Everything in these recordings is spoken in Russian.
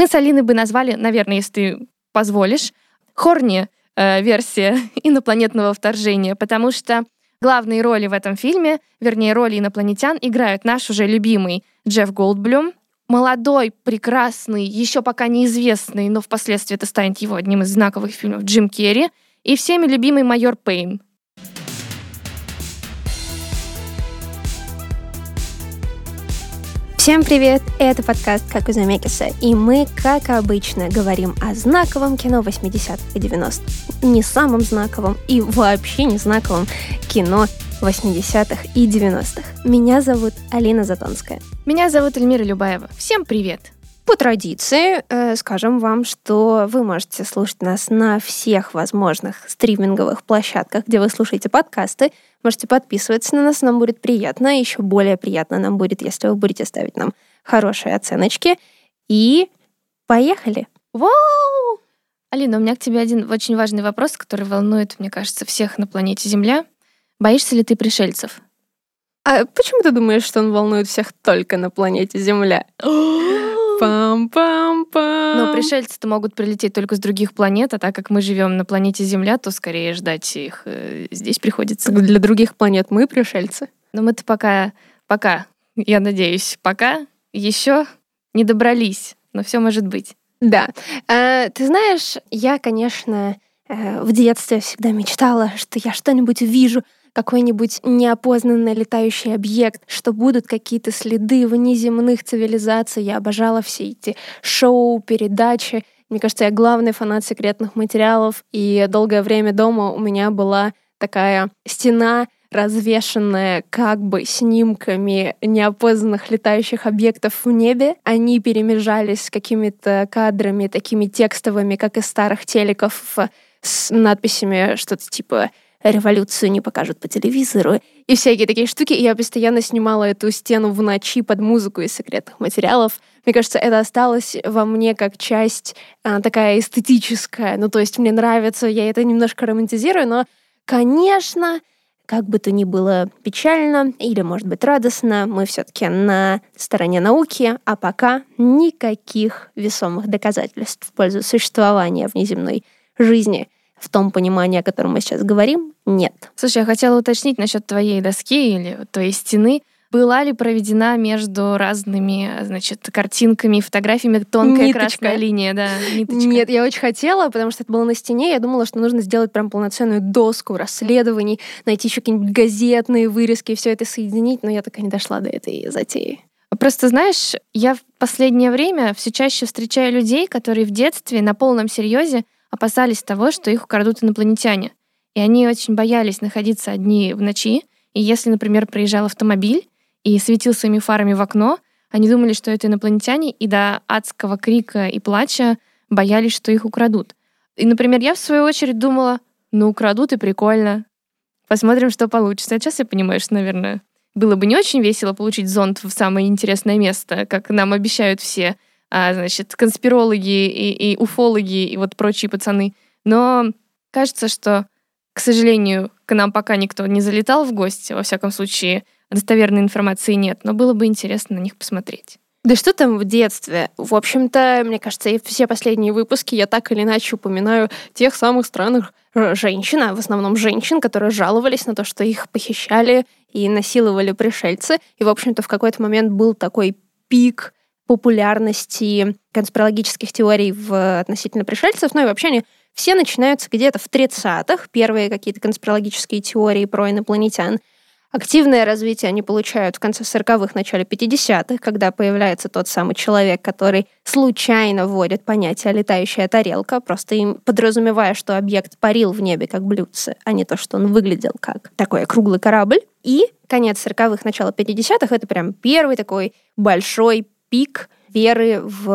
Мы с Алиной бы назвали, наверное, если ты позволишь, хорни версия инопланетного вторжения, потому что главные роли в этом фильме, вернее, роли инопланетян, играют наш уже любимый Джефф Голдблюм, молодой, прекрасный, еще пока неизвестный, но впоследствии это станет его одним из знаковых фильмов, Джим Керри, и всеми любимый майор Пэйн. Всем привет! Это подкаст «Как у Замекиса», и мы, как обычно, говорим о знаковом кино 80-х и 90-х, не самом знаковом и вообще не знаковом кино 80-х и 90-х. Меня зовут Алина Затонская. Меня зовут Эльмира Любаева. Всем привет! По традиции скажем вам, что вы можете слушать нас на всех возможных стриминговых площадках, где вы слушаете подкасты. Можете подписываться на нас, нам будет приятно. Еще более приятно нам будет, если вы будете ставить нам хорошие оценочки. И поехали! Воу! Алина, у меня к тебе один очень важный вопрос, который волнует, мне кажется, всех на планете Земля. Боишься ли ты пришельцев? А почему ты думаешь, что он волнует всех только на планете Земля? Пам-пам-пам. Но пришельцы-то могут прилететь только с других планет, а так как мы живем на планете Земля, то скорее ждать их здесь приходится. Для других планет мы пришельцы. Но мы-то пока, я надеюсь, пока еще не добрались, но все может быть. Да. Ты знаешь, я, конечно, в детстве всегда мечтала, что я что-нибудь увижу, какой-нибудь неопознанный летающий объект, что будут какие-то следы внеземных цивилизаций. Я обожала все эти шоу, передачи. Мне кажется, я главный фанат «Секретных материалов», и долгое время дома у меня была такая стена, развешенная как бы снимками неопознанных летающих объектов в небе. Они перемежались с какими-то кадрами, такими текстовыми, как из старых телеков, с надписями что-то типа «Революцию не покажут по телевизору» и всякие такие штуки. И я постоянно снимала эту стену в ночи под музыку из «Секретных материалов». Мне кажется, это осталось во мне как часть такая эстетическая. Ну, то есть мне нравится, я это немножко романтизирую, но, конечно, как бы то ни было печально или, может быть, радостно, мы все-таки на стороне науки, а пока никаких весомых доказательств в пользу существования внеземной жизни в том понимании, о котором мы сейчас говорим, нет. Слушай, я хотела уточнить насчет твоей доски или твоей стены. Была ли проведена между разными, значит, картинками и фотографиями тонкая красная линия? Да, ниточка. Нет, я очень хотела, потому что это было на стене. Я думала, что нужно сделать прям полноценную доску расследований, найти еще какие-нибудь газетные вырезки и все это соединить, но я так и не дошла до этой затеи. Просто, знаешь, я в последнее время все чаще встречаю людей, которые в детстве на полном серьезе опасались того, что их украдут инопланетяне. И они очень боялись находиться одни в ночи. И если, например, проезжал автомобиль и светил своими фарами в окно, они думали, что это инопланетяне, и до адского крика и плача боялись, что их украдут. И, например, я в свою очередь думала, украдут и прикольно. Посмотрим, что получится. А сейчас я понимаю, что, наверное, было бы не очень весело получить зонт в самое интересное место, как нам обещают все, значит, конспирологи и уфологи и вот прочие пацаны. Но кажется, что, к сожалению, к нам пока никто не залетал в гости, во всяком случае, достоверной информации нет, но было бы интересно на них посмотреть. Да что там в детстве? В общем-то, мне кажется, и все последние выпуски я так или иначе упоминаю тех самых странных женщин, а в основном женщин, которые жаловались на то, что их похищали и насиловали пришельцы. И, в общем-то, в какой-то момент был такой пик популярности конспирологических теорий относительно пришельцев, и вообще они все начинаются где-то в 30-х, первые какие-то конспирологические теории про инопланетян. Активное развитие они получают в конце 40-х, начале 50-х, когда появляется тот самый человек, который случайно вводит понятие «летающая тарелка», просто им подразумевая, что объект парил в небе как блюдце, а не то, что он выглядел как такой круглый корабль. И конец 40-х, начало 50-х — это прям первый такой большой пик веры в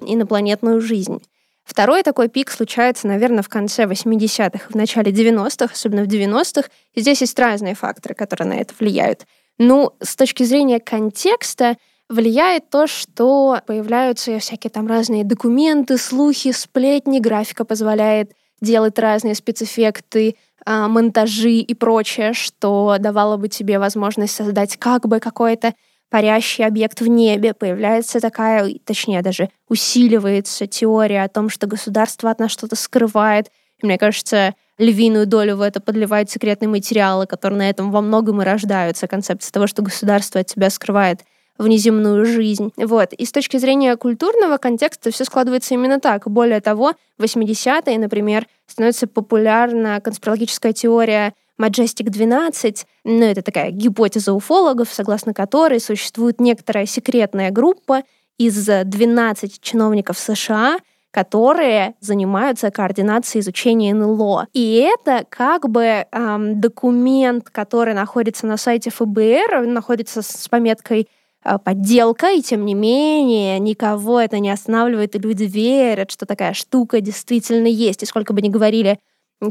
инопланетную жизнь. Второй такой пик случается, наверное, в конце 80-х, в начале 90-х, особенно в 90-х. И здесь есть разные факторы, которые на это влияют. Ну, с точки зрения контекста влияет то, что появляются всякие там разные документы, слухи, сплетни, графика позволяет делать разные спецэффекты, монтажи и прочее, что давало бы тебе возможность создать как бы какое-то парящий объект в небе, появляется такая, точнее даже усиливается теория о том, что государство от нас что-то скрывает. И мне кажется, львиную долю в это подливают секретные материалы, которые на этом во многом и рождаются. Концепция того, что государство от тебя скрывает внеземную жизнь. Вот. И с точки зрения культурного контекста все складывается именно так. Более того, в 80-е, например, становится популярна конспирологическая теория Majestic 12, ну, это такая гипотеза уфологов, согласно которой существует некоторая секретная группа из 12 чиновников США, которые занимаются координацией изучения НЛО. И это как бы документ, который находится на сайте ФБР, находится с пометкой «подделка», и тем не менее никого это не останавливает, и люди верят, что такая штука действительно есть. И сколько бы ни говорили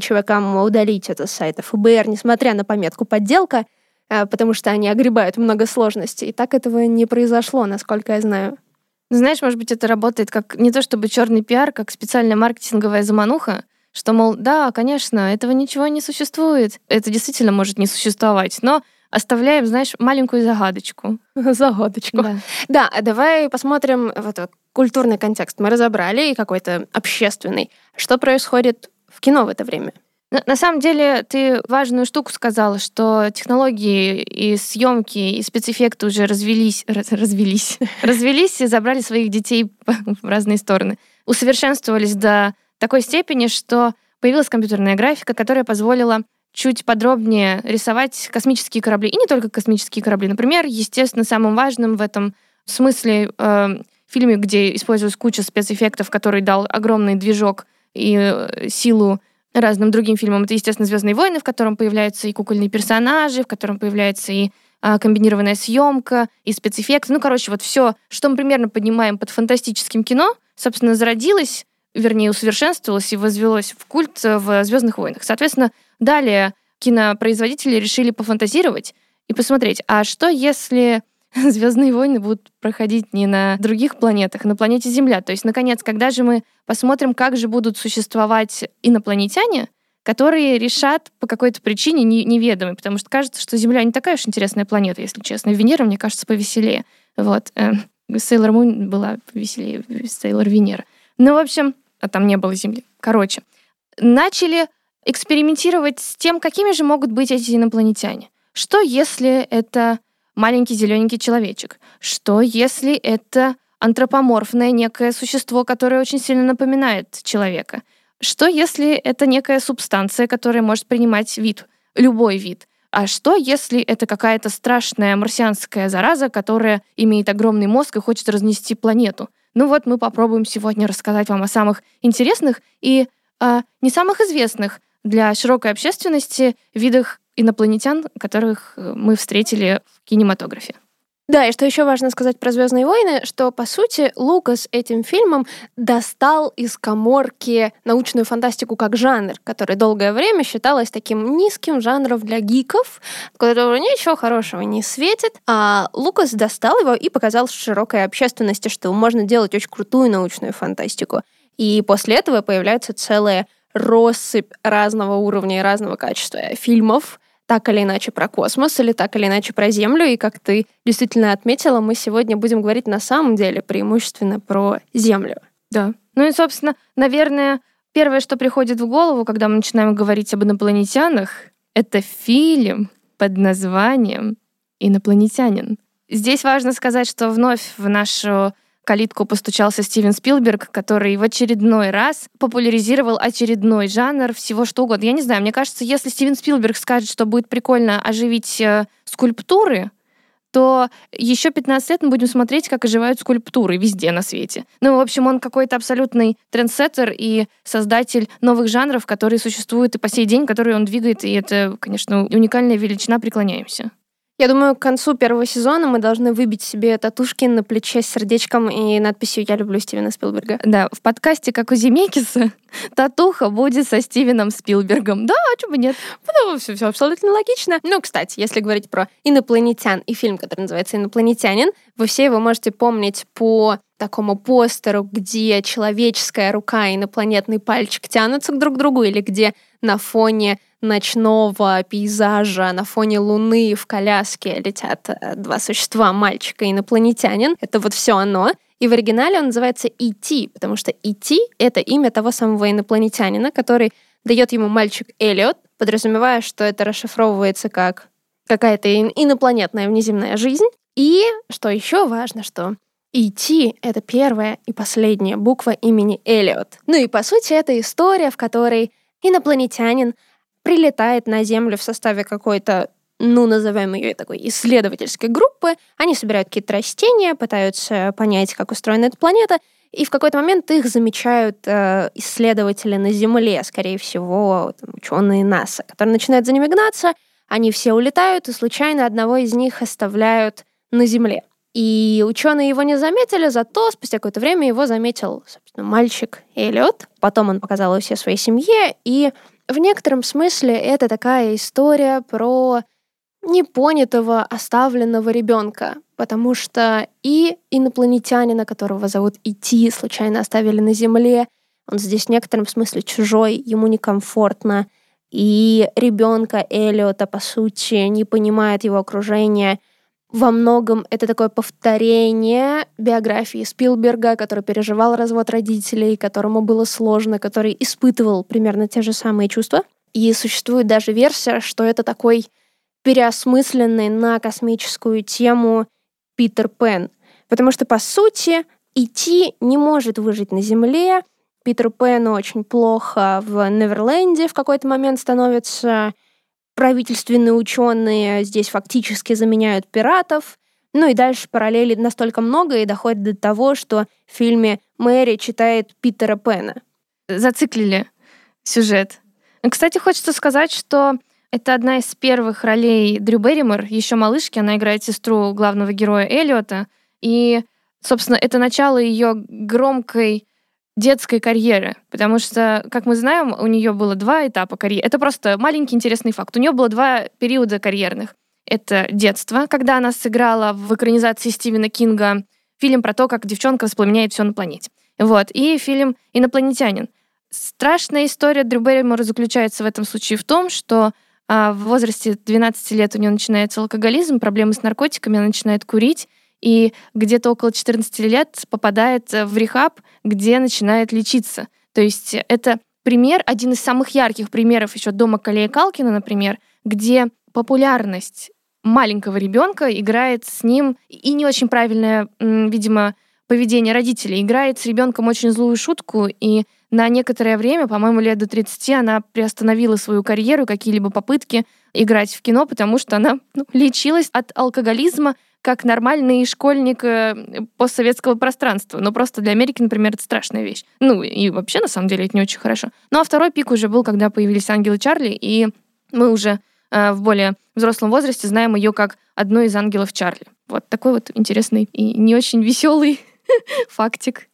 чувакам удалить это с сайта ФБР, несмотря на пометку «подделка», потому что они огребают много сложностей. И так этого не произошло, насколько я знаю. Знаешь, может быть, это работает как не то чтобы черный пиар, как специальная маркетинговая замануха, что, мол, да, конечно, этого ничего не существует. Это действительно может не существовать, но оставляем, знаешь, маленькую загадочку. Загадочку. Да, давай посмотрим вот культурный контекст. Мы разобрали, и какой-то общественный. Что происходит в кино в это время? На самом деле, ты важную штуку сказала, что технологии и съемки, и спецэффекты уже развелись и забрали своих детей в разные стороны. Усовершенствовались до такой степени, что появилась компьютерная графика, которая позволила чуть подробнее рисовать космические корабли. И не только космические корабли. Например, естественно, самым важным в этом смысле фильме, где использовалась куча спецэффектов, который дал огромный движок и силу разным другим фильмам. Это, естественно, «Звёздные войны», в котором появляются и кукольные персонажи, в котором появляется и комбинированная съемка, и спецэффекты. Ну, короче, вот все, что мы примерно понимаем под фантастическим кино, собственно, зародилось, вернее, усовершенствовалось и возвелось в культ в «Звёздных войнах». Соответственно, далее кинопроизводители решили пофантазировать и посмотреть, а что если «Звёздные войны» будут проходить не на других планетах, а на планете Земля. То есть, наконец, когда же мы посмотрим, как же будут существовать инопланетяне, которые решат по какой-то причине неведомой, потому что кажется, что Земля не такая уж интересная планета, если честно. Венера, мне кажется, повеселее. Вот. Сейлор Мун была повеселее, Сейлор Венера. Ну, в общем, а там не было Земли. Короче, начали экспериментировать с тем, какими же могут быть эти инопланетяне. Что, если это маленький зелененький человечек? Что, если это антропоморфное некое существо, которое очень сильно напоминает человека? Что, если это некая субстанция, которая может принимать вид, любой вид? А что, если это какая-то страшная марсианская зараза, которая имеет огромный мозг и хочет разнести планету? Ну вот мы попробуем сегодня рассказать вам о самых интересных и не самых известных для широкой общественности видах инопланетян, которых мы встретили в кинематографе. Да, и что еще важно сказать про «Звездные войны», что, по сути, Лукас этим фильмом достал из каморки научную фантастику как жанр, который долгое время считалось таким низким жанром для гиков, которого ничего хорошего не светит. А Лукас достал его и показал широкой общественности, что можно делать очень крутую научную фантастику. И после этого появляются целые россыпь разного уровня и разного качества фильмов, так или иначе про космос, или так или иначе про Землю. И как ты действительно отметила, мы сегодня будем говорить на самом деле преимущественно про Землю. Да. Ну и, собственно, наверное, первое, что приходит в голову, когда мы начинаем говорить об инопланетянах, это фильм под названием «Инопланетянин». Здесь важно сказать, что вновь в нашу калитку постучался Стивен Спилберг, который в очередной раз популяризировал очередной жанр всего что угодно. Я не знаю, мне кажется, если Стивен Спилберг скажет, что будет прикольно оживить скульптуры, то еще 15 лет мы будем смотреть, как оживают скульптуры везде на свете. Ну, в общем, он какой-то абсолютный трендсеттер и создатель новых жанров, которые существуют и по сей день, которые он двигает, и это, конечно, уникальная величина, преклоняемся. Я думаю, к концу первого сезона мы должны выбить себе татушки на плече с сердечком и надписью «Я люблю Стивена Спилберга». Да, в подкасте «Как у Замекиса» Татуха будет со Стивеном Спилбергом. Да, а чего бы нет? Потому что все абсолютно логично. Ну, кстати, если говорить про инопланетян и фильм, который называется «Инопланетянин», вы все его можете помнить по такому постеру, где человеческая рука и инопланетный пальчик тянутся друг к другу, или где на фоне ночного пейзажа, на фоне луны в коляске летят два существа, мальчик и инопланетянин. Это вот все оно. И в оригинале он называется «E.T.», потому что «E.T.» — это имя того самого инопланетянина, который дает ему мальчик Эллиот, подразумевая, что это расшифровывается как какая-то инопланетная внеземная жизнь. И что еще важно, что «E.T.» — это первая и последняя буква имени Эллиот. Ну и, по сути, это история, в которой инопланетянин прилетает на Землю в составе какой-то, ну, назовем ее такой исследовательской группы. Они собирают какие-то растения, пытаются понять, как устроена эта планета, и в какой-то момент их замечают исследователи на Земле, скорее всего, там, ученые НАСА, которые начинают за ними гнаться, они все улетают, и случайно одного из них оставляют на Земле. И ученые его не заметили, зато спустя какое-то время его заметил, собственно, мальчик Эллиот. Потом он показал его всей своей семье, и в некотором смысле это такая история про непонятого, оставленного ребенка, потому что и инопланетянина, которого зовут Ити, случайно оставили на Земле, он здесь в некотором смысле чужой, ему некомфортно, и ребенка Эллиота, по сути, не понимает его окружение. Во многом это такое повторение биографии Спилберга, который переживал развод родителей, которому было сложно, который испытывал примерно те же самые чувства. И существует даже версия, что это такой переосмысленный на космическую тему Питер Пэн. Потому что, по сути, Ити не может выжить на Земле. Питеру Пэну очень плохо в Неверленде в какой-то момент становится. Правительственные ученые здесь фактически заменяют пиратов. Ну и дальше параллели настолько много и доходит до того, что в фильме Мэри читает Питера Пэна. Зациклили сюжет. Кстати, хочется сказать, что это одна из первых ролей Дрю Берримор, еще малышки, она играет сестру главного героя Эллиота. И, собственно, это начало ее громкой детской карьеры, потому что, как мы знаем, у нее было два этапа карьеры. Это просто маленький интересный факт. У нее было два периода карьерных. Это детство, когда она сыграла в экранизации Стивена Кинга фильм про то, как девчонка воспламеняет все на планете. Вот. И фильм «Инопланетянин». Страшная история Дрю Берримор заключается в этом случае в том, что в возрасте 12 лет у нее начинается алкоголизм, проблемы с наркотиками, она начинает курить, и где-то около 14 лет попадает в рехаб, где начинает лечиться. То есть это пример, один из самых ярких примеров еще «Дома Калея Калкина», например, где популярность маленького ребенка играет с ним, и не очень правильное, видимо, поведение родителей, играет с ребенком очень злую шутку, и на некоторое время, по-моему, лет до 30, она приостановила свою карьеру, какие-либо попытки играть в кино, потому что она лечилась от алкоголизма, как нормальный школьник постсоветского пространства. Но просто для Америки, например, это страшная вещь. Ну, и вообще, на самом деле, это не очень хорошо. Ну, а второй пик уже был, когда появились «Ангелы Чарли», и мы уже в более взрослом возрасте знаем ее как одну из ангелов Чарли. Вот такой вот интересный и не очень веселый фактик.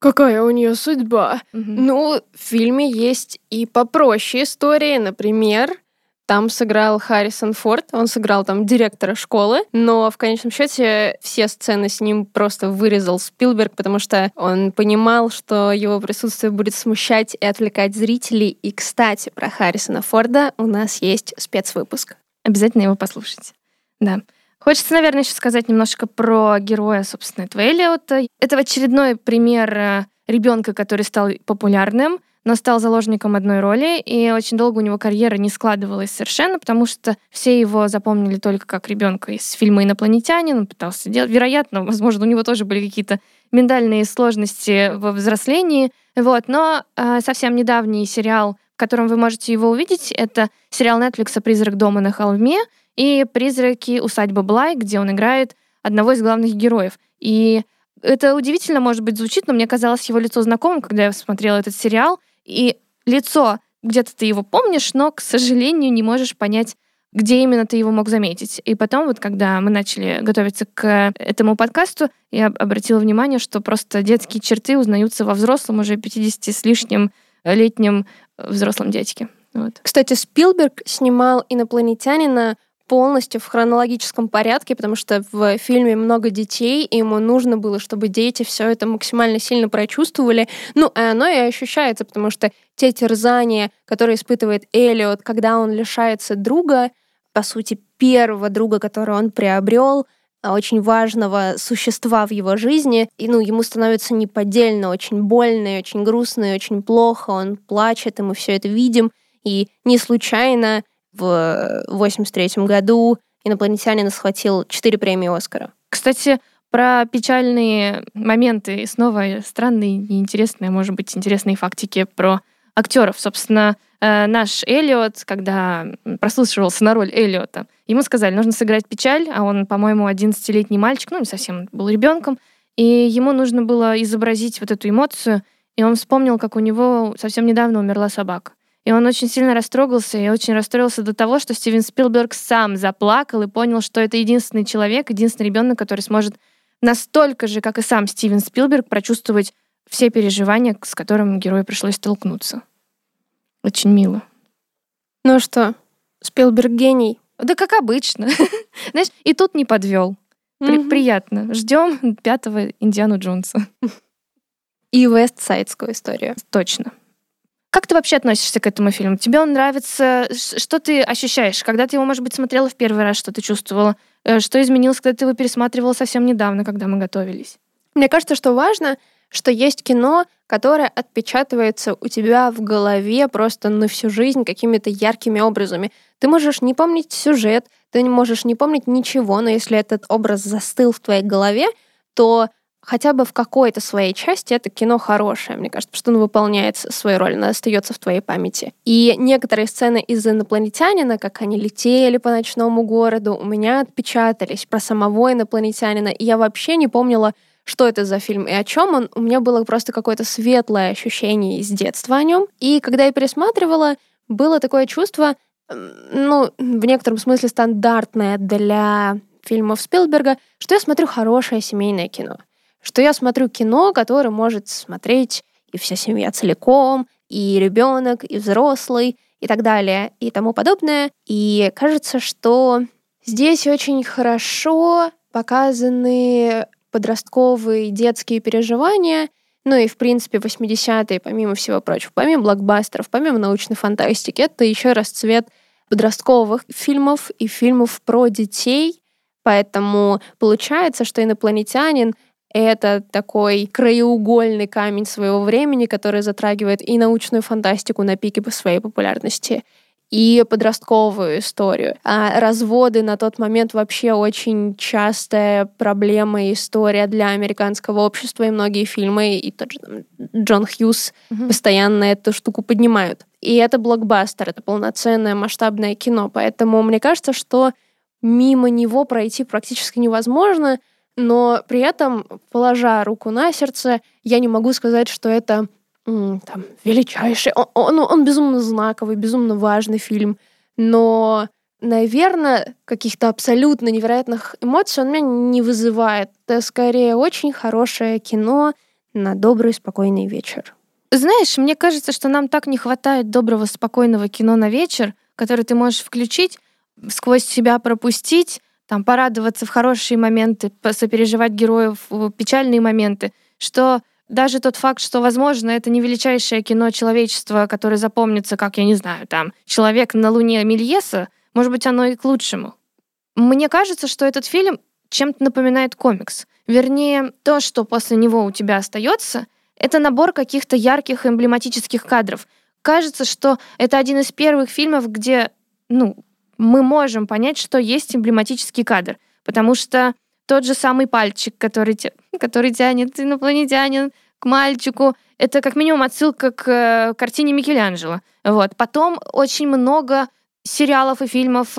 Какая у нее судьба? Ну, в фильме есть и попроще истории, например. Там сыграл Харрисон Форд, он сыграл там директора школы, но в конечном счете все сцены с ним просто вырезал Спилберг, потому что он понимал, что его присутствие будет смущать и отвлекать зрителей. И, кстати, про Харрисона Форда у нас есть спецвыпуск. Обязательно его послушайте. Да. Хочется, наверное, еще сказать немножко про героя, собственно, этого Эллиота. Это очередной пример ребенка, который стал популярным, но стал заложником одной роли, и очень долго у него карьера не складывалась совершенно, потому что все его запомнили только как ребенка из фильма «Инопланетянин», он пытался делать. Вероятно, возможно, у него тоже были какие-то ментальные сложности во взрослении. Вот. Но совсем недавний сериал, в котором вы можете его увидеть, это сериал Netflix «Призрак дома на холме» и «Призраки усадьба Блай», где он играет одного из главных героев. И это удивительно, может быть, звучит, но мне казалось его лицо знакомым, когда я смотрела этот сериал. И лицо, где-то ты его помнишь, но, к сожалению, не можешь понять, где именно ты его мог заметить. И потом, вот когда мы начали готовиться к этому подкасту, я обратила внимание, что просто детские черты узнаются во взрослом уже 50 с лишним летнем взрослом дядьке. Вот. Кстати, Спилберг снимал «Инопланетянина» полностью в хронологическом порядке, потому что в фильме много детей, и ему нужно было, чтобы дети все это максимально сильно прочувствовали. Ну, а оно и ощущается, потому что те терзания, которые испытывает Эллиот, когда он лишается друга, по сути, первого друга, которого он приобрел, очень важного существа в его жизни, и, ему становится неподдельно очень больно, и очень грустно, и очень плохо, он плачет, и мы все это видим, и не случайно в 1983 году «Инопланетянина» схватил 4 премии «Оскара». Кстати, про печальные моменты и снова странные, неинтересные, может быть, интересные фактики про актеров. Собственно, наш Эллиот, когда прослушивался на роль Эллиота, ему сказали, нужно сыграть печаль, а он, по-моему, 11-летний мальчик, не совсем был ребенком, и ему нужно было изобразить вот эту эмоцию, и он вспомнил, как у него совсем недавно умерла собака. И он очень сильно растрогался, и очень расстроился до того, что Стивен Спилберг сам заплакал и понял, что это единственный человек, единственный ребенок, который сможет настолько же, как и сам Стивен Спилберг, прочувствовать все переживания, с которыми герою пришлось столкнуться. Очень мило. Ну что, Спилберг гений? Да как обычно. Знаешь, и тут не подвел. Приятно. Ждем 5-го Индиану Джонса. И Вестсайдскую историю. Точно. Как ты вообще относишься к этому фильму? Тебе он нравится? Что ты ощущаешь? Когда ты его, может быть, смотрела в первый раз, что ты чувствовала? Что изменилось, когда ты его пересматривала совсем недавно, когда мы готовились? Мне кажется, что важно, что есть кино, которое отпечатывается у тебя в голове просто на всю жизнь какими-то яркими образами. Ты можешь не помнить сюжет, ты можешь не помнить ничего, но если этот образ застыл в твоей голове, то хотя бы в какой-то своей части это кино хорошее, мне кажется, потому что оно выполняет свою роль, оно остается в твоей памяти. И некоторые сцены из «Инопланетянина», как они летели по ночному городу, у меня отпечатались про самого инопланетянина, и я вообще не помнила, что это за фильм и о чем он. У меня было просто какое-то светлое ощущение из детства о нем. И когда я пересматривала, было такое чувство, в некотором смысле стандартное для фильмов Спилберга, что я смотрю хорошее семейное кино. Что я смотрю кино, которое может смотреть и вся семья целиком, и ребенок, и взрослый, и так далее, и тому подобное. И кажется, что здесь очень хорошо показаны подростковые детские переживания, и, в принципе, 80-е, помимо всего прочего, помимо блокбастеров, помимо научной фантастики, это еще расцвет подростковых фильмов и фильмов про детей. Поэтому получается, что «Инопланетянин» это такой краеугольный камень своего времени, который затрагивает и научную фантастику на пике по своей популярности, и подростковую историю. А разводы на тот момент вообще очень частая проблема и история для американского общества, и многие фильмы, и тот же Джон Хьюз постоянно эту штуку поднимают. И это блокбастер, это полноценное масштабное кино, поэтому мне кажется, что мимо него пройти практически невозможно, но при этом, положа руку на сердце, я не могу сказать, что это величайший. Он безумно знаковый, безумно важный фильм. Но, наверное, каких-то абсолютно невероятных эмоций он меня не вызывает. Это скорее очень хорошее кино на добрый, спокойный вечер. Знаешь, мне кажется, что нам так не хватает доброго, спокойного кино на вечер, которое ты можешь включить, сквозь себя пропустить, порадоваться в хорошие моменты, сопереживать героев в печальные моменты, что даже тот факт, что, возможно, это не величайшее кино человечества, которое запомнится, как, «Человек на Луне» Мельеса, может быть, оно и к лучшему. Мне кажется, что этот фильм чем-то напоминает комикс. Вернее, то, что после него у тебя остается, это набор каких-то ярких эмблематических кадров. Кажется, что это один из первых фильмов, где, мы можем понять, что есть эмблематический кадр, потому что тот же самый пальчик, который тянет инопланетянин к мальчику, это как минимум отсылка к картине Микеланджело. Вот. Потом очень много сериалов и фильмов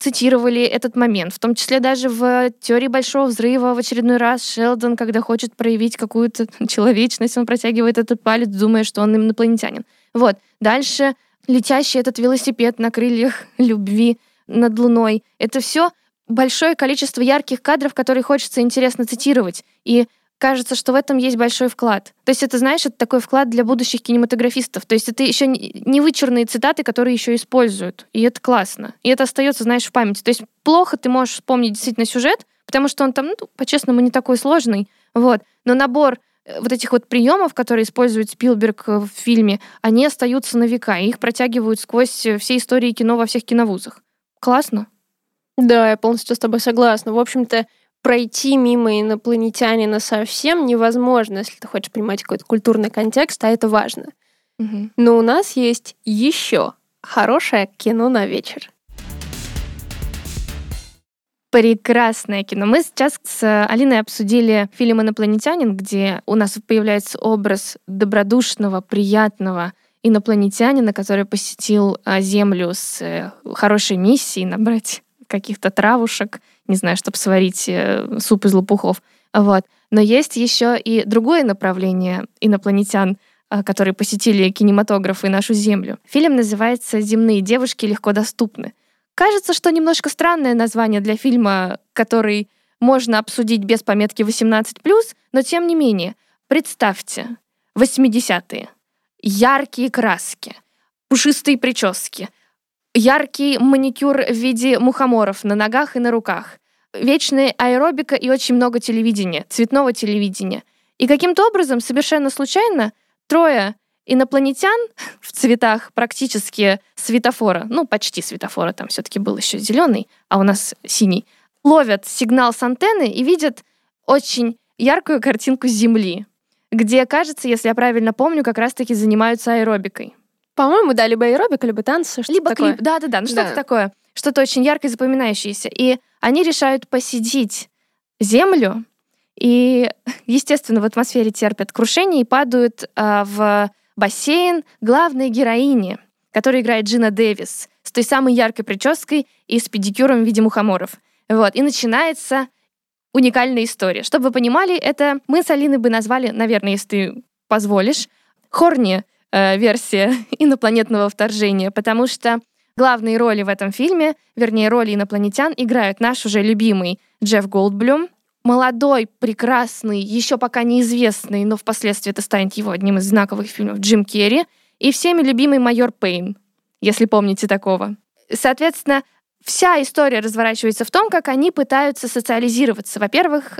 цитировали этот момент, в том числе даже в «Теории большого взрыва» в очередной раз Шелдон, когда хочет проявить какую-то человечность, он протягивает этот палец, думая, что он инопланетянин. Вот. Дальше летящий этот велосипед на крыльях любви над Луной. Это все большое количество ярких кадров, которые хочется интересно цитировать. И кажется, что в этом есть большой вклад. То есть это, знаешь, это такой вклад для будущих кинематографистов. То есть это еще не вычурные цитаты, которые еще используют. И это классно. И это остается, знаешь, в памяти. То есть плохо ты можешь вспомнить действительно сюжет, потому что он там, ну, по-честному, не такой сложный. Вот. Но набор вот этих вот приемов, которые использует Спилберг в фильме, они остаются на века. И их протягивают сквозь все истории кино во всех киновузах. Классно. Да, я полностью с тобой согласна. В общем-то, пройти мимо инопланетянина совсем невозможно, если ты хочешь понимать какой-то культурный контекст, а это важно. Угу. Но у нас есть еще хорошее кино на вечер. Прекрасное кино. Мы сейчас с Алиной обсудили фильм «Инопланетянин», где у нас появляется образ добродушного, приятного инопланетянина, который посетил Землю с хорошей миссией набрать каких-то травушек, не знаю, чтобы сварить суп из лопухов. Вот. Но есть еще и другое направление инопланетян, которые посетили кинематограф и нашу Землю. Фильм называется «Земные девушки легко доступны». Кажется, что немножко странное название для фильма, который можно обсудить без пометки 18+, но тем не менее, представьте, 80-е, яркие краски, пушистые прически, яркий маникюр в виде мухоморов на ногах и на руках, вечная аэробика и очень много телевидения, цветного телевидения. И каким-то образом, совершенно случайно, трое инопланетян в цветах практически светофора, ну, почти светофора, там все-таки был еще зеленый, а у нас синий, ловят сигнал с антенны и видят очень яркую картинку Земли, где, кажется, если я правильно помню, как раз-таки занимаются аэробикой. По-моему, да, либо аэробика, либо танцы, что-то либо такое. Клип, да-да-да, ну что-то такое, что-то очень яркое и запоминающееся. И они решают посетить Землю, и, естественно, в атмосфере терпят крушение и падают в бассейн главной героини, которую играет Джина Дэвис, с той самой яркой прической и с педикюром в виде мухоморов. Вот. И начинается уникальная история. Чтобы вы понимали, это мы с Алиной бы назвали, наверное, если ты позволишь, хорни версия инопланетного вторжения, потому что главные роли в этом фильме, вернее, роли инопланетян играют наш уже любимый Джефф Голдблюм, молодой, прекрасный, еще пока неизвестный, но впоследствии это станет его одним из знаковых фильмов, Джим Керри, и всеми любимый майор Пэйн, если помните такого. Соответственно, вся история разворачивается в том, как они пытаются социализироваться. Во-первых,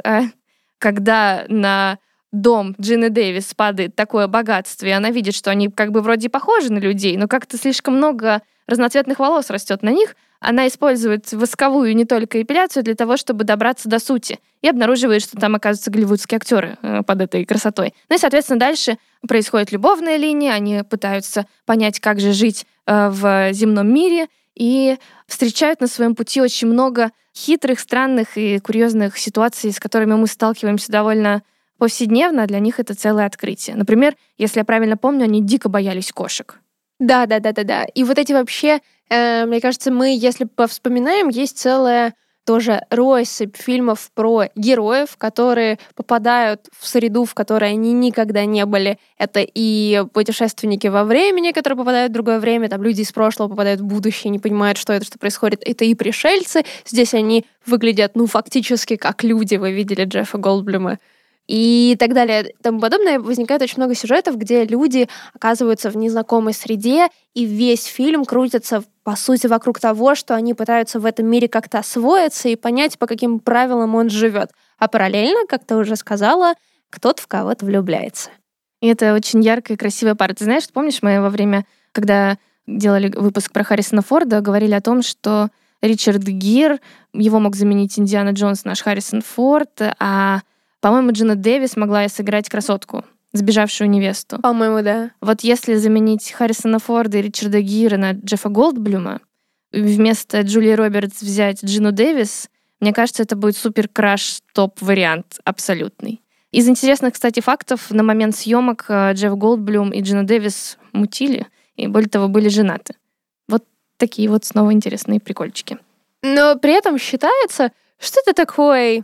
когда на дом Джины Дэвис падает такое богатство, и она видит, что они как бы вроде похожи на людей, но как-то слишком много разноцветных волос растет на них, она использует восковую не только эпиляцию для того, чтобы добраться до сути, и обнаруживает, что там оказываются голливудские актеры под этой красотой. Ну и, соответственно, дальше происходит любовная линия, они пытаются понять, как же жить в земном мире, и встречают на своем пути очень много хитрых, странных и курьезных ситуаций, с которыми мы сталкиваемся довольно повседневно, для них это целое открытие. Например, если я правильно помню, они дико боялись кошек. Да. И вот эти вообще, мне кажется, мы, если повспоминаем, есть целая тоже россыпь фильмов про героев, которые попадают в среду, в которой они никогда не были. Это и путешественники во времени, которые попадают в другое время, там люди из прошлого попадают в будущее, не понимают, что это, что происходит. Это и пришельцы. Здесь они выглядят, ну, фактически как люди. Вы видели Джеффа Голдблюма и так далее, тому подобное. Возникает очень много сюжетов, где люди оказываются в незнакомой среде, и весь фильм крутится, по сути, вокруг того, что они пытаются в этом мире как-то освоиться и понять, по каким правилам он живет. А параллельно, как ты уже сказала, кто-то в кого-то влюбляется. И это очень яркая и красивая пара. Ты знаешь, помнишь, мы во время, когда делали выпуск про Харрисона Форда, говорили о том, что Ричард Гир, его мог заменить Индиана Джонс, наш Харрисон Форд, а по-моему, Джина Дэвис могла сыграть красотку, сбежавшую невесту. По-моему, да. Вот если заменить Харрисона Форда и Ричарда Гира на Джеффа Голдблюма, вместо Джулии Робертс взять Джину Дэвис, мне кажется, это будет супер-краш-топ-вариант абсолютный. Из интересных, кстати, фактов, на момент съемок Джефф Голдблюм и Джина Дэвис мутили, и более того, были женаты. Вот такие вот снова интересные прикольчики. Но при этом считается, что это такой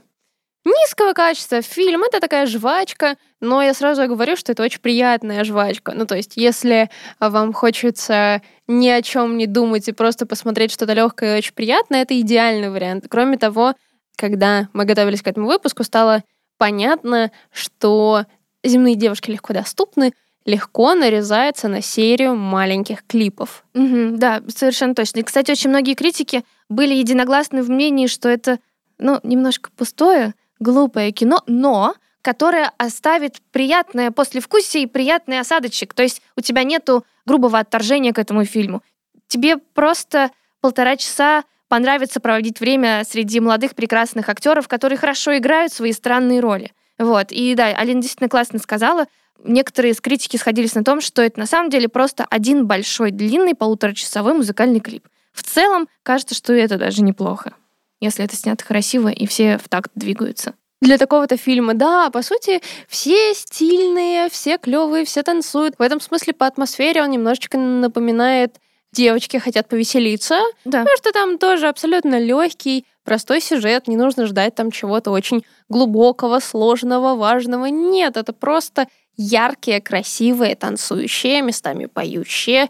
низкого качества фильм, это такая жвачка, но я сразу говорю, что это очень приятная жвачка. Ну, то есть, если вам хочется ни о чем не думать и просто посмотреть что-то легкое и очень приятное, это идеальный вариант. Кроме того, когда мы готовились к этому выпуску, стало понятно, что «Земные девушки легко доступны» легко нарезается на серию маленьких клипов. Угу, да, совершенно точно. И, кстати, очень многие критики были единогласны в мнении, что это, немножко пустое, глупое кино, но которое оставит приятное послевкусие и приятный осадочек. То есть у тебя нету грубого отторжения к этому фильму. Тебе просто 1,5 часа понравится проводить время среди молодых прекрасных актеров, которые хорошо играют свои странные роли. Вот. И да, Алина действительно классно сказала, некоторые из критики сходились на том, что это на самом деле просто один большой, длинный, 1,5-часовой музыкальный клип. В целом, кажется, что это даже неплохо, если это снято красиво и все в такт двигаются. Для такого-то фильма, да, по сути, все стильные, все клевые, все танцуют. В этом смысле по атмосфере он немножечко напоминает «Девочки хотят повеселиться», да. Потому что там тоже абсолютно легкий, простой сюжет, не нужно ждать там чего-то очень глубокого, сложного, важного. Нет, это просто яркие, красивые, танцующие, местами поющие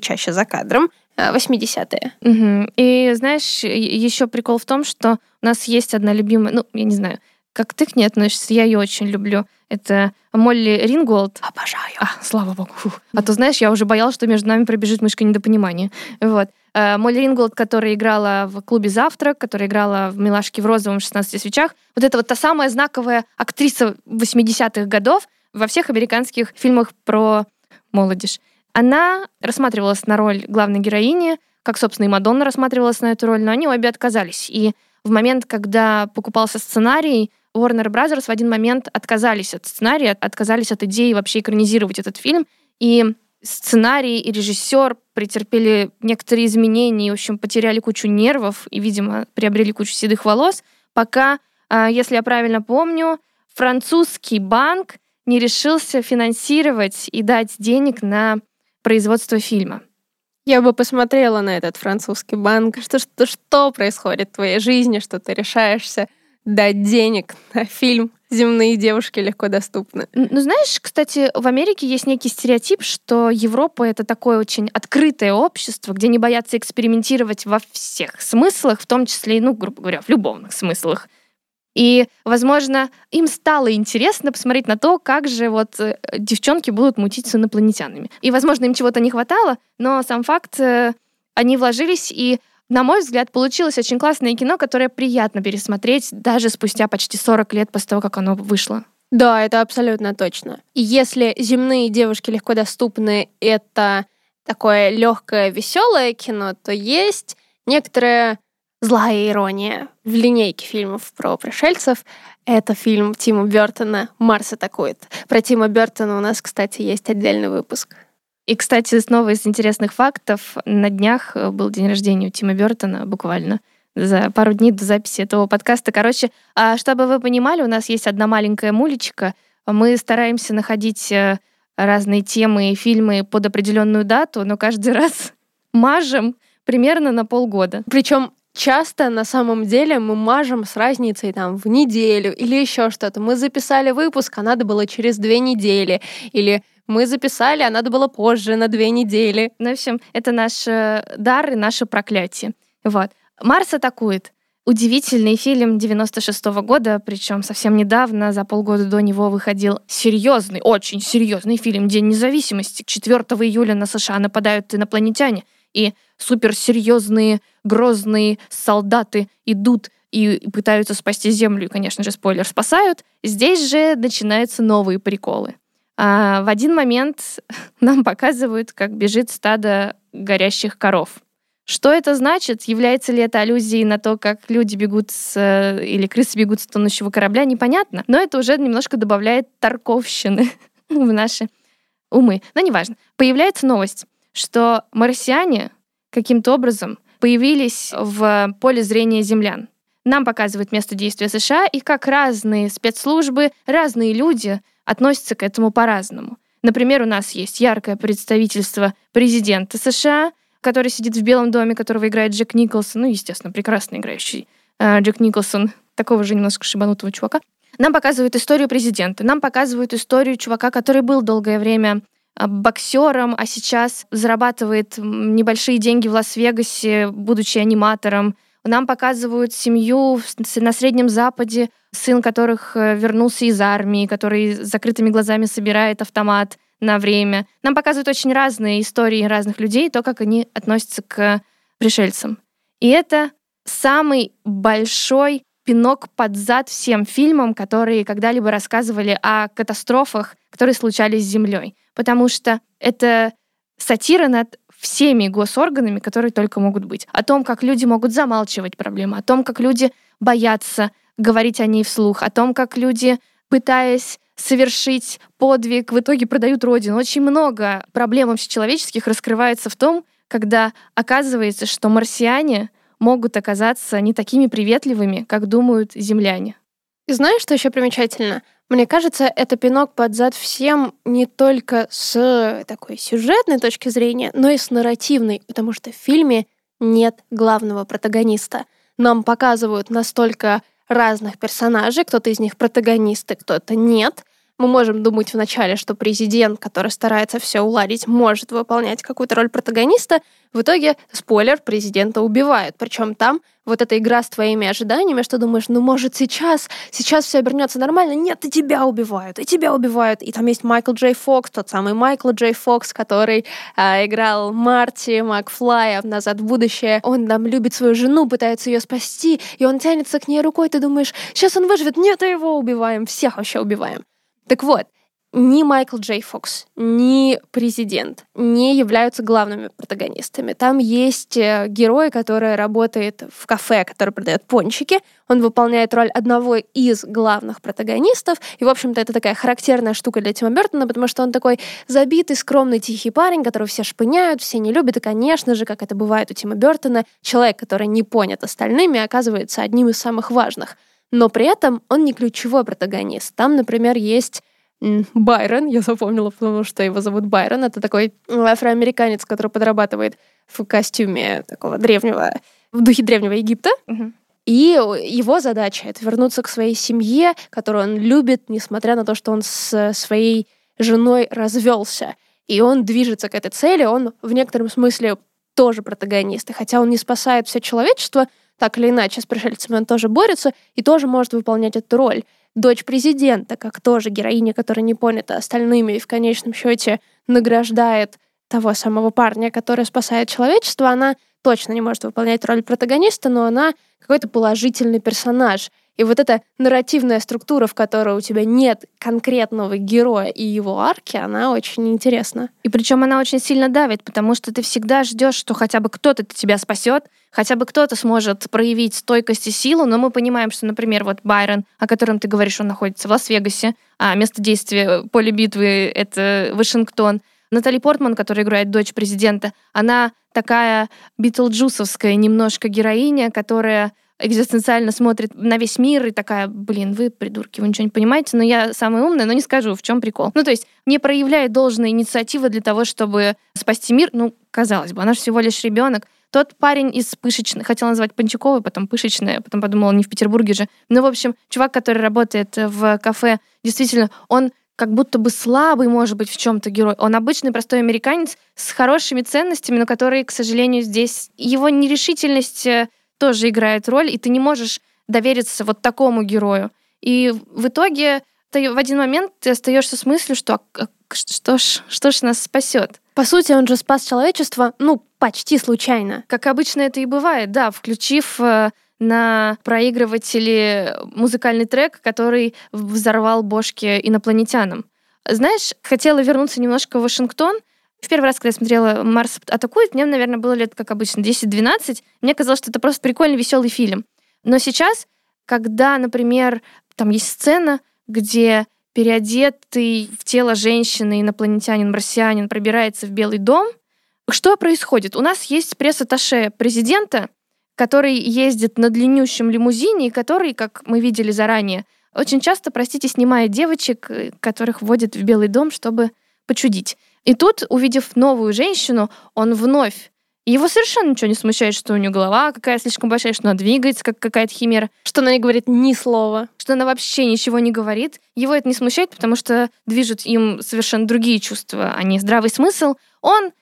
чаще за кадром, 80-е. Угу. И знаешь, еще прикол в том, что у нас есть одна любимая, я не знаю, как ты к ней относишься, я ее очень люблю. Это Молли Ринголд. Обожаю. Слава богу. Фух. А то, знаешь, я уже боялась, что между нами пробежит мышка недопонимания. Вот. Молли Ринголд, которая играла в «Клубе Завтрак», которая играла в «Милашке в розовом 16 свечах». Вот это вот та самая знаковая актриса 80-х годов во всех американских фильмах про молодежь. Она рассматривалась на роль главной героини, как, собственно, и Мадонна рассматривалась на эту роль, но они обе отказались. И в момент, когда покупался сценарий, Warner Brothers в один момент отказались от сценария, отказались от идеи вообще экранизировать этот фильм. И сценарий, и режиссер претерпели некоторые изменения, в общем, потеряли кучу нервов и, видимо, приобрели кучу седых волос, пока, если я правильно помню, французский банк не решился финансировать и дать денег на производство фильма. Я бы посмотрела на этот французский банк. Что происходит в твоей жизни, что ты решаешься дать денег на фильм «Земные девушки легко доступны». Знаешь, кстати, в Америке есть некий стереотип, что Европа — это такое очень открытое общество, где не боятся экспериментировать во всех смыслах, в том числе, грубо говоря, в любовных смыслах. И, возможно, им стало интересно посмотреть на то, как же вот девчонки будут мутить с инопланетянами. И, возможно, им чего-то не хватало, но сам факт, они вложились, и, на мой взгляд, получилось очень классное кино, которое приятно пересмотреть даже спустя почти 40 лет после того, как оно вышло. Да, это абсолютно точно. И если «Земные девушки легко доступны» — это такое легкое, веселое кино, то есть некоторое... «Злая ирония» в линейке фильмов про пришельцев. Это фильм Тима Бёртона «Марс атакует». Про Тима Бёртона у нас, кстати, есть отдельный выпуск. И, кстати, снова из интересных фактов. На днях был день рождения у Тима Бёртона, буквально за пару дней до записи этого подкаста. Короче, чтобы вы понимали, у нас есть одна маленькая мулечка. Мы стараемся находить разные темы и фильмы под определенную дату, но каждый раз мажем примерно на полгода. Причем часто, на самом деле, мы мажем с разницей там в неделю или еще что-то. Мы записали выпуск, а надо было через 2 недели. Или мы записали, а надо было позже, на 2 недели. В общем, это наш дар и наше проклятие. Вот. «Марс атакует». Удивительный фильм 96-го года, причем совсем недавно, за полгода до него выходил серьезный, очень серьезный фильм «День независимости». 4 июля на США нападают инопланетяне. И суперсерьезные, грозные солдаты идут и пытаются спасти Землю. И, конечно же, спойлер, спасают. Здесь же начинаются новые приколы. В один момент нам показывают, как бежит стадо горящих коров. Что это значит? Является ли это аллюзией на то, как люди бегут или крысы бегут с тонущего корабля? Непонятно. Но это уже немножко добавляет тарковщины в наши умы. Но неважно. Появляется новость, что марсиане каким-то образом появились в поле зрения землян. Нам показывают место действия США и как разные спецслужбы, разные люди относятся к этому по-разному. Например, у нас есть яркое представительство президента США, который сидит в Белом доме, которого играет Джек Николсон, естественно, прекрасно играющий Джек Николсон, такого же немножко шибанутого чувака. Нам показывают историю президента, нам показывают историю чувака, который был долгое время боксером, а сейчас зарабатывает небольшие деньги в Лас-Вегасе, будучи аниматором. Нам показывают семью на Среднем Западе, сын которых вернулся из армии, который с закрытыми глазами собирает автомат на время. Нам показывают очень разные истории разных людей, то, как они относятся к пришельцам. И это самый большой пинок под зад всем фильмам, которые когда-либо рассказывали о катастрофах, которые случались с Землей. Потому что это сатира над всеми госорганами, которые только могут быть. О том, как люди могут замалчивать проблемы, о том, как люди боятся говорить о ней вслух, о том, как люди, пытаясь совершить подвиг, в итоге продают родину. Очень много проблем общечеловеческих раскрывается в том, когда оказывается, что марсиане могут оказаться не такими приветливыми, как думают земляне. И знаешь, что еще примечательно? Мне кажется, это пинок под зад всем не только с такой сюжетной точки зрения, но и с нарративной, потому что в фильме нет главного протагониста. Нам показывают настолько разных персонажей, кто-то из них протагонисты, кто-то нет. Мы можем думать вначале, что президент, который старается все уладить, может выполнять какую-то роль протагониста. В итоге, спойлер, президента убивают. Причем там вот эта игра с твоими ожиданиями, что думаешь, ну, может, сейчас все обернется нормально. Нет, и тебя убивают, и тебя убивают. И там есть Майкл Джей Фокс, тот самый Майкл Джей Фокс, который играл Марти Макфлая в «Назад в будущее». Он там любит свою жену, пытается ее спасти, и он тянется к ней рукой. Ты думаешь, сейчас он выживет. Нет, и его убиваем, всех вообще убиваем. Так вот, ни Майкл Джей Фокс, ни президент не являются главными протагонистами. Там есть герой, который работает в кафе, который продает пончики. Он выполняет роль одного из главных протагонистов. И, в общем-то, это такая характерная штука для Тима Бёртона, потому что он такой забитый, скромный, тихий парень, которого все шпыняют, все не любят. И, конечно же, как это бывает у Тима Бёртона, человек, который не понят остальными, оказывается одним из самых важных. Но при этом он не ключевой протагонист. Там, например, есть Байрон, я запомнила, потому что его зовут Байрон. Это такой афроамериканец, который подрабатывает в костюме такого древнего, в духе древнего Египта. Угу. И его задача — это вернуться к своей семье, которую он любит, несмотря на то, что он с своей женой развелся. И он движется к этой цели, он в некотором смысле тоже протагонист. И хотя он не спасает все человечество, так или иначе, с пришельцами он тоже борется и тоже может выполнять эту роль. Дочь президента, как тоже героиня, которая не понята остальными и в конечном счете награждает того самого парня, который спасает человечество, она точно не может выполнять роль протагониста, но она какой-то положительный персонаж. И вот эта нарративная структура, в которой у тебя нет конкретного героя и его арки, она очень интересна. И причем она очень сильно давит, потому что ты всегда ждешь, что хотя бы кто-то тебя спасет, хотя бы кто-то сможет проявить стойкость и силу, но мы понимаем, что, например, вот Байрон, о котором ты говоришь, он находится в Лас-Вегасе, а место действия поля битвы — это Вашингтон. Натали Портман, которая играет дочь президента, она такая битлджусовская немножко героиня, которая экзистенциально смотрит на весь мир и такая, блин, вы придурки, вы ничего не понимаете, но я самая умная, но не скажу, в чем прикол. Ну, то есть не проявляет должной инициативы для того, чтобы спасти мир. Ну, казалось бы, она же всего лишь ребенок. Тот парень из Пышечной, хотела назвать Панчуковой, потом Пышечная, потом подумала, не в Петербурге же. Ну, в общем, чувак, который работает в кафе, действительно, он как будто бы слабый, может быть, в чем-то герой. Он обычный простой американец с хорошими ценностями, но которые, к сожалению, здесь его нерешительность тоже играет роль, и ты не можешь довериться вот такому герою. И в итоге ты в один момент ты остаешься с мыслью, что ж нас спасет. По сути, он же спас человечество, ну, почти случайно. Как обычно это и бывает, да, включив на проигрывателе музыкальный трек, который взорвал бошки инопланетянам. Знаешь, хотела вернуться немножко в Вашингтон. В первый раз, когда я смотрела «Марс атакует», мне, наверное, было лет, как обычно, 10-12. Мне казалось, что это просто прикольный, веселый фильм. Но сейчас, когда, например, там есть сцена, где переодетый в тело женщины инопланетянин, марсианин пробирается в Белый дом, что происходит? У нас есть пресс-атташе президента, который ездит на длиннющем лимузине, и который, как мы видели заранее, очень часто, простите, снимает девочек, которых вводят в Белый дом, чтобы почудить. И тут, увидев новую женщину, он вновь... Его совершенно ничего не смущает, что у нее голова какая слишком большая, что она двигается, как какая-то химера. Что она не говорит ни слова. Что она вообще ничего не говорит. Его это не смущает, потому что движут им совершенно другие чувства, а не здравый смысл. Он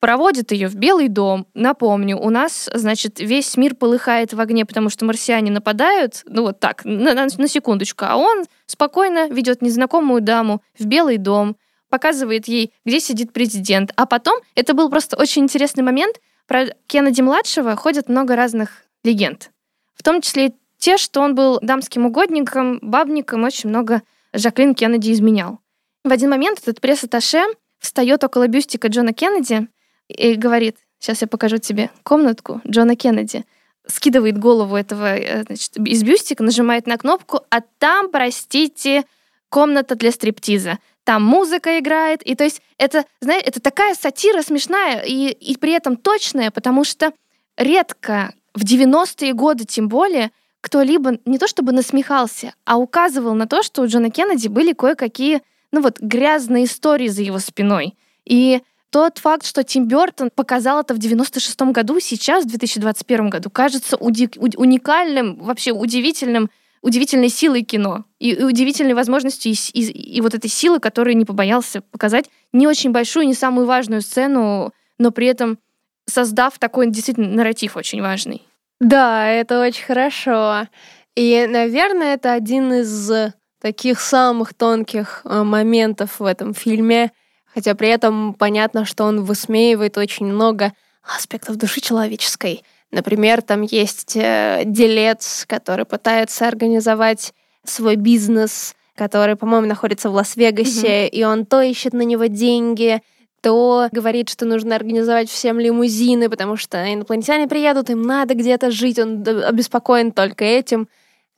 Проводят ее в Белый дом. Напомню, у нас, значит, весь мир полыхает в огне, потому что марсиане нападают, ну вот так, на секундочку, а он спокойно ведет незнакомую даму в Белый дом, показывает ей, где сидит президент. А потом, это был просто очень интересный момент, про Кеннеди-младшего ходят много разных легенд, в том числе те, что он был дамским угодником, бабником, очень много Жаклин Кеннеди изменял. В один момент этот пресс-атташе встает около бюстика Джона Кеннеди и говорит: сейчас я покажу тебе комнатку Джона Кеннеди. Скидывает голову этого, значит, из бюстика, нажимает на кнопку, а там, простите, комната для стриптиза. Там музыка играет. И то есть это, знаешь, это такая сатира смешная и при этом точная, потому что редко в 90-е годы, тем более, кто-либо не то чтобы насмехался, а указывал на то, что у Джона Кеннеди были кое-какие, ну вот, грязные истории за его спиной. И тот факт, что Тим Бёртон показал это в 96-м году, сейчас, в 2021 году, кажется уникальным, вообще удивительным, удивительной силой кино и удивительной возможностью и вот этой силы, которую не побоялся показать не очень большую, не самую важную сцену, но при этом создав такой действительно нарратив очень важный. Да, это очень хорошо. И, наверное, это один из таких самых тонких моментов в этом фильме, хотя при этом понятно, что он высмеивает очень много аспектов души человеческой. Например, там есть делец, который пытается организовать свой бизнес, который, по-моему, находится в Лас-Вегасе, и он то ищет на него деньги, то говорит, что нужно организовать всем лимузины, потому что инопланетяне приедут, им надо где-то жить, он обеспокоен только этим.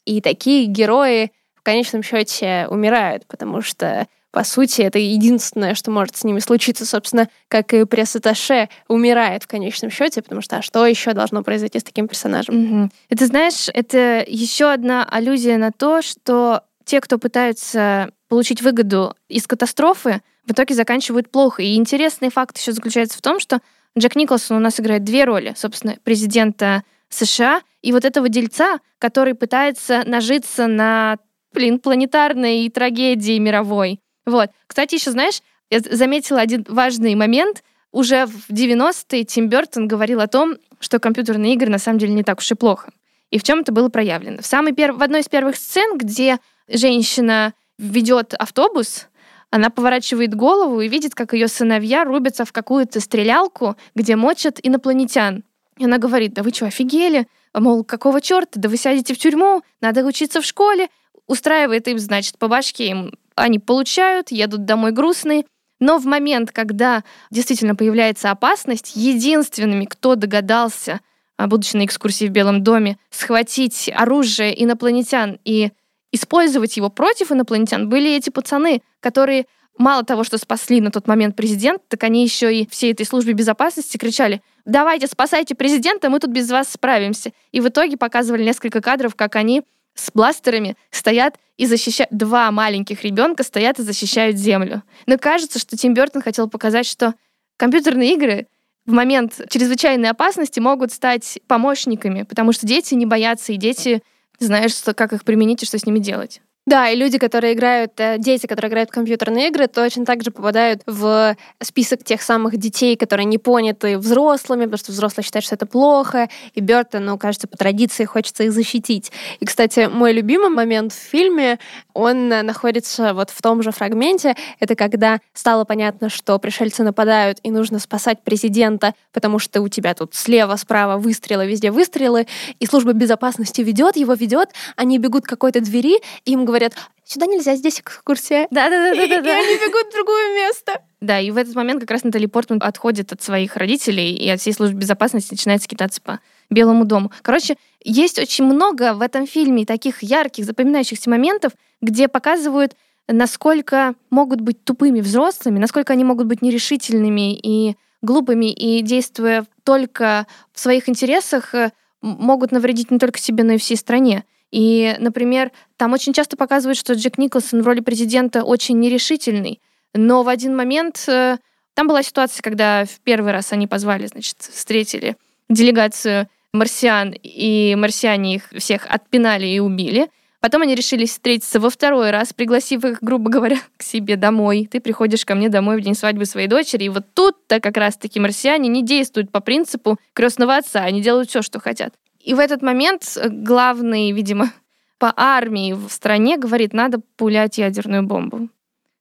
И такие герои в конечном счете умирают, потому что, по сути, это единственное, что может с ними случиться, собственно, как и пресс-атташе умирает в конечном счете, потому что а что еще должно произойти с таким персонажем? Это, знаешь, это еще одна аллюзия на то, что те, кто пытаются получить выгоду из катастрофы, в итоге заканчивают плохо. И интересный факт еще заключается в том, что Джек Николсон у нас играет две роли, собственно, президента США и вот этого дельца, который пытается нажиться на, планетарной трагедии мировой. Вот. Кстати, еще, знаешь, я заметила один важный момент. Уже в 90-е Тим Бёртон говорил о том, что компьютерные игры на самом деле не так уж и плохо. И в чем это было проявлено. В одной из первых сцен, где женщина ведет автобус, она поворачивает голову и видит, как ее сыновья рубятся в какую-то стрелялку, где мочат инопланетян. И она говорит: да вы что, офигели? Мол, какого черта? Да вы сядете в тюрьму, надо учиться в школе. Устраивает им, значит, по башке им. Они получают, едут домой грустные. Но в момент, когда действительно появляется опасность, единственными, кто догадался, будучи на экскурсии в Белом доме, схватить оружие инопланетян и использовать его против инопланетян, были эти пацаны, которые мало того, что спасли на тот момент президента, так они еще и всей этой службе безопасности кричали: давайте, спасайте президента, мы тут без вас справимся. И в итоге показывали несколько кадров, как они с бластерами стоят и защищают. Два маленьких ребенка стоят и защищают Землю. Но кажется, что Тим Бёртон хотел показать, что компьютерные игры в момент чрезвычайной опасности могут стать помощниками, потому что дети не боятся, и дети знаешь, как их применить и что с ними делать. Да, и люди, которые играют, дети, которые играют в компьютерные игры, точно так же попадают в список тех самых детей, которые не поняты взрослыми, потому что взрослые считают, что это плохо, и Бёртону, кажется, по традиции хочется их защитить. И, кстати, мой любимый момент в фильме, он находится вот в том же фрагменте, это когда стало понятно, что пришельцы нападают, и нужно спасать президента, потому что у тебя тут слева, справа выстрелы, везде выстрелы, и служба безопасности его ведет, они бегут к какой-то двери, и им говорят: сюда нельзя, здесь экскурсия. Да. И они бегут в другое место. Да, и в этот момент как раз Натали Портман отходит от своих родителей и от всей службы безопасности начинает скитаться по Белому дому. Короче, есть очень много в этом фильме таких ярких, запоминающихся моментов, где показывают, насколько могут быть тупыми взрослыми, насколько они могут быть нерешительными и глупыми, и действуя только в своих интересах, могут навредить не только себе, но и всей стране. И, например, там очень часто показывают, что Джек Николсон в роли президента очень нерешительный, но в один момент там была ситуация, когда в первый раз они позвали, значит, встретили делегацию марсиан, и марсиане их всех отпинали и убили. Потом они решили встретиться во второй раз, пригласив их, грубо говоря, к себе домой. Ты приходишь ко мне домой в день свадьбы своей дочери. И вот тут-то как раз-таки марсиане не действуют по принципу крестного отца. Они делают все, что хотят. И в этот момент главный, видимо, по армии в стране говорит, надо пулять ядерную бомбу.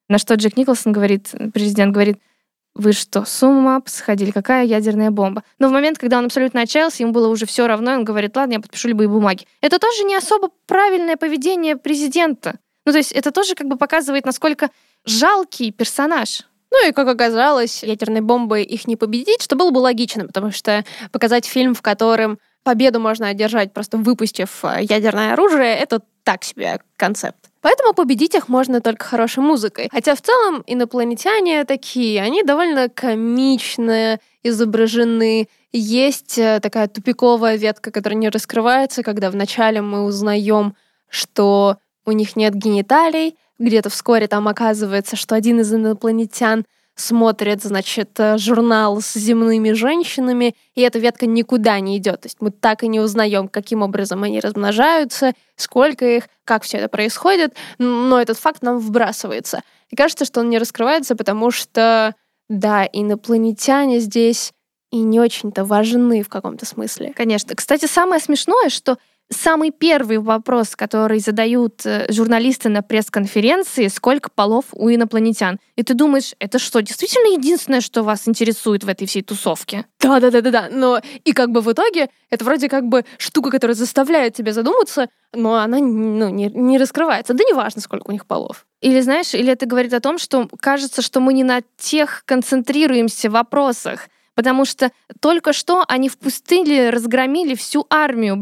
На что Джек Николсон говорит, президент говорит, вы что, с ума посходили? Какая ядерная бомба? Но в момент, когда он абсолютно отчаялся, ему было уже все равно, он говорит, ладно, я подпишу любые бумаги. Это тоже не особо правильное поведение президента. Ну, то есть это тоже как бы показывает, насколько жалкий персонаж. Ну и, как оказалось, ядерной бомбой их не победить, что было бы логично, потому что показать фильм, в котором победу можно одержать, просто выпустив ядерное оружие, это так себе концепт. Поэтому победить их можно только хорошей музыкой. Хотя в целом инопланетяне такие, они довольно комично изображены. Есть такая тупиковая ветка, которая не раскрывается, когда вначале мы узнаем, что у них нет гениталий. Где-то вскоре там оказывается, что один из инопланетян смотрит, значит, журнал с земными женщинами, и эта ветка никуда не идет. То есть мы так и не узнаем, каким образом они размножаются, сколько их, как все это происходит, но этот факт нам вбрасывается. И кажется, что он не раскрывается, потому что, да, инопланетяне здесь и не очень-то важны в каком-то смысле. Конечно. Кстати, самое смешное, что самый первый вопрос, который задают журналисты на пресс-конференции, сколько полов у инопланетян. И ты думаешь, это что, действительно единственное, что вас интересует в этой всей тусовке? Да. Но и как бы в итоге это вроде как бы штука, которая заставляет тебя задуматься, но она не раскрывается. Да неважно, сколько у них полов. Или, знаешь, или это говорит о том, что кажется, что мы не на тех концентрируемся вопросах. Потому что только что они разгромили всю армию,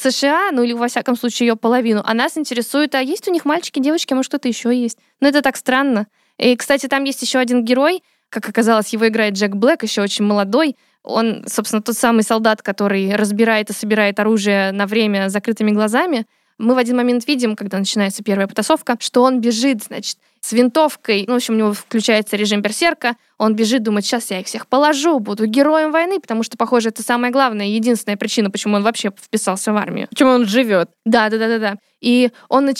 США, ну или во всяком случае ее половину. А нас интересует, а есть у них мальчики, девочки, а может что-то еще есть. Но это так странно. И, кстати, там есть еще один герой, как оказалось, его играет Джек Блэк, еще очень молодой. Он, собственно, тот самый солдат, который разбирает и собирает оружие на время закрытыми глазами. Мы в один момент видим, когда начинается первая потасовка, что он бежит, значит, с винтовкой. Ну, в общем, у него включается режим берсерка. Он бежит, думает, сейчас я их всех положу, буду героем войны, потому что, похоже, это самая главная, единственная причина, почему он вообще вписался в армию. Почему он живет? Да. И он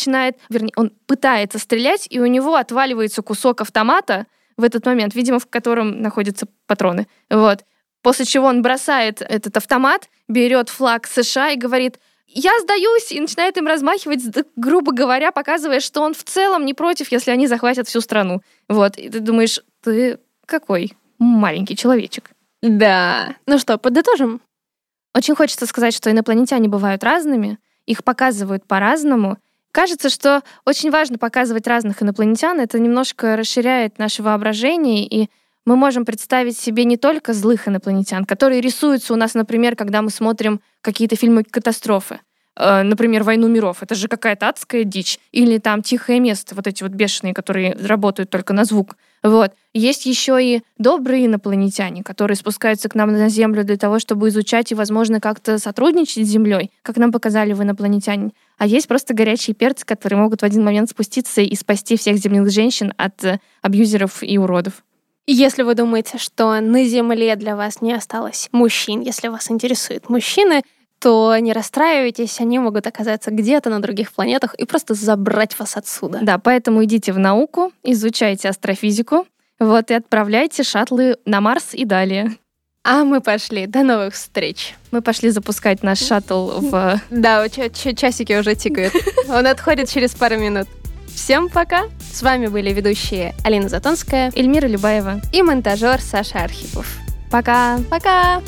он пытается стрелять, и у него отваливается кусок автомата в этот момент, видимо, в котором находятся патроны. Вот. После чего он бросает этот автомат, берет флаг США и говорит: я сдаюсь, и начинает им размахивать, грубо говоря, показывая, что он в целом не против, если они захватят всю страну. Вот, и ты думаешь, ты какой маленький человечек. Да. Ну что, подытожим? Очень хочется сказать, что инопланетяне бывают разными, их показывают по-разному. Кажется, что очень важно показывать разных инопланетян, это немножко расширяет наше воображение, и мы можем представить себе не только злых инопланетян, которые рисуются у нас, например, когда мы смотрим какие-то фильмы-катастрофы. Например, «Войну миров». Это же какая-то адская дичь. Или там «Тихое место», вот эти вот бешеные, которые работают только на звук. Вот. Есть еще и добрые инопланетяне, которые спускаются к нам на Землю для того, чтобы изучать и, возможно, как-то сотрудничать с Землей, как нам показали в «Инопланетяне». А есть просто горячие перцы, которые могут в один момент спуститься и спасти всех земных женщин от абьюзеров и уродов. Если вы думаете, что на Земле для вас не осталось мужчин, если вас интересуют мужчины, то не расстраивайтесь, они могут оказаться где-то на других планетах и просто забрать вас отсюда. Да, поэтому идите в науку, изучайте астрофизику, вот и отправляйте шаттлы на Марс и далее. А мы пошли. До новых встреч. Мы пошли запускать наш шаттл в... Да, часики уже тикают. Он отходит через пару минут. Всем пока! С вами были ведущие Алина Затонская, Эльмира Любаева и монтажер Саша Архипов. Пока! Пока!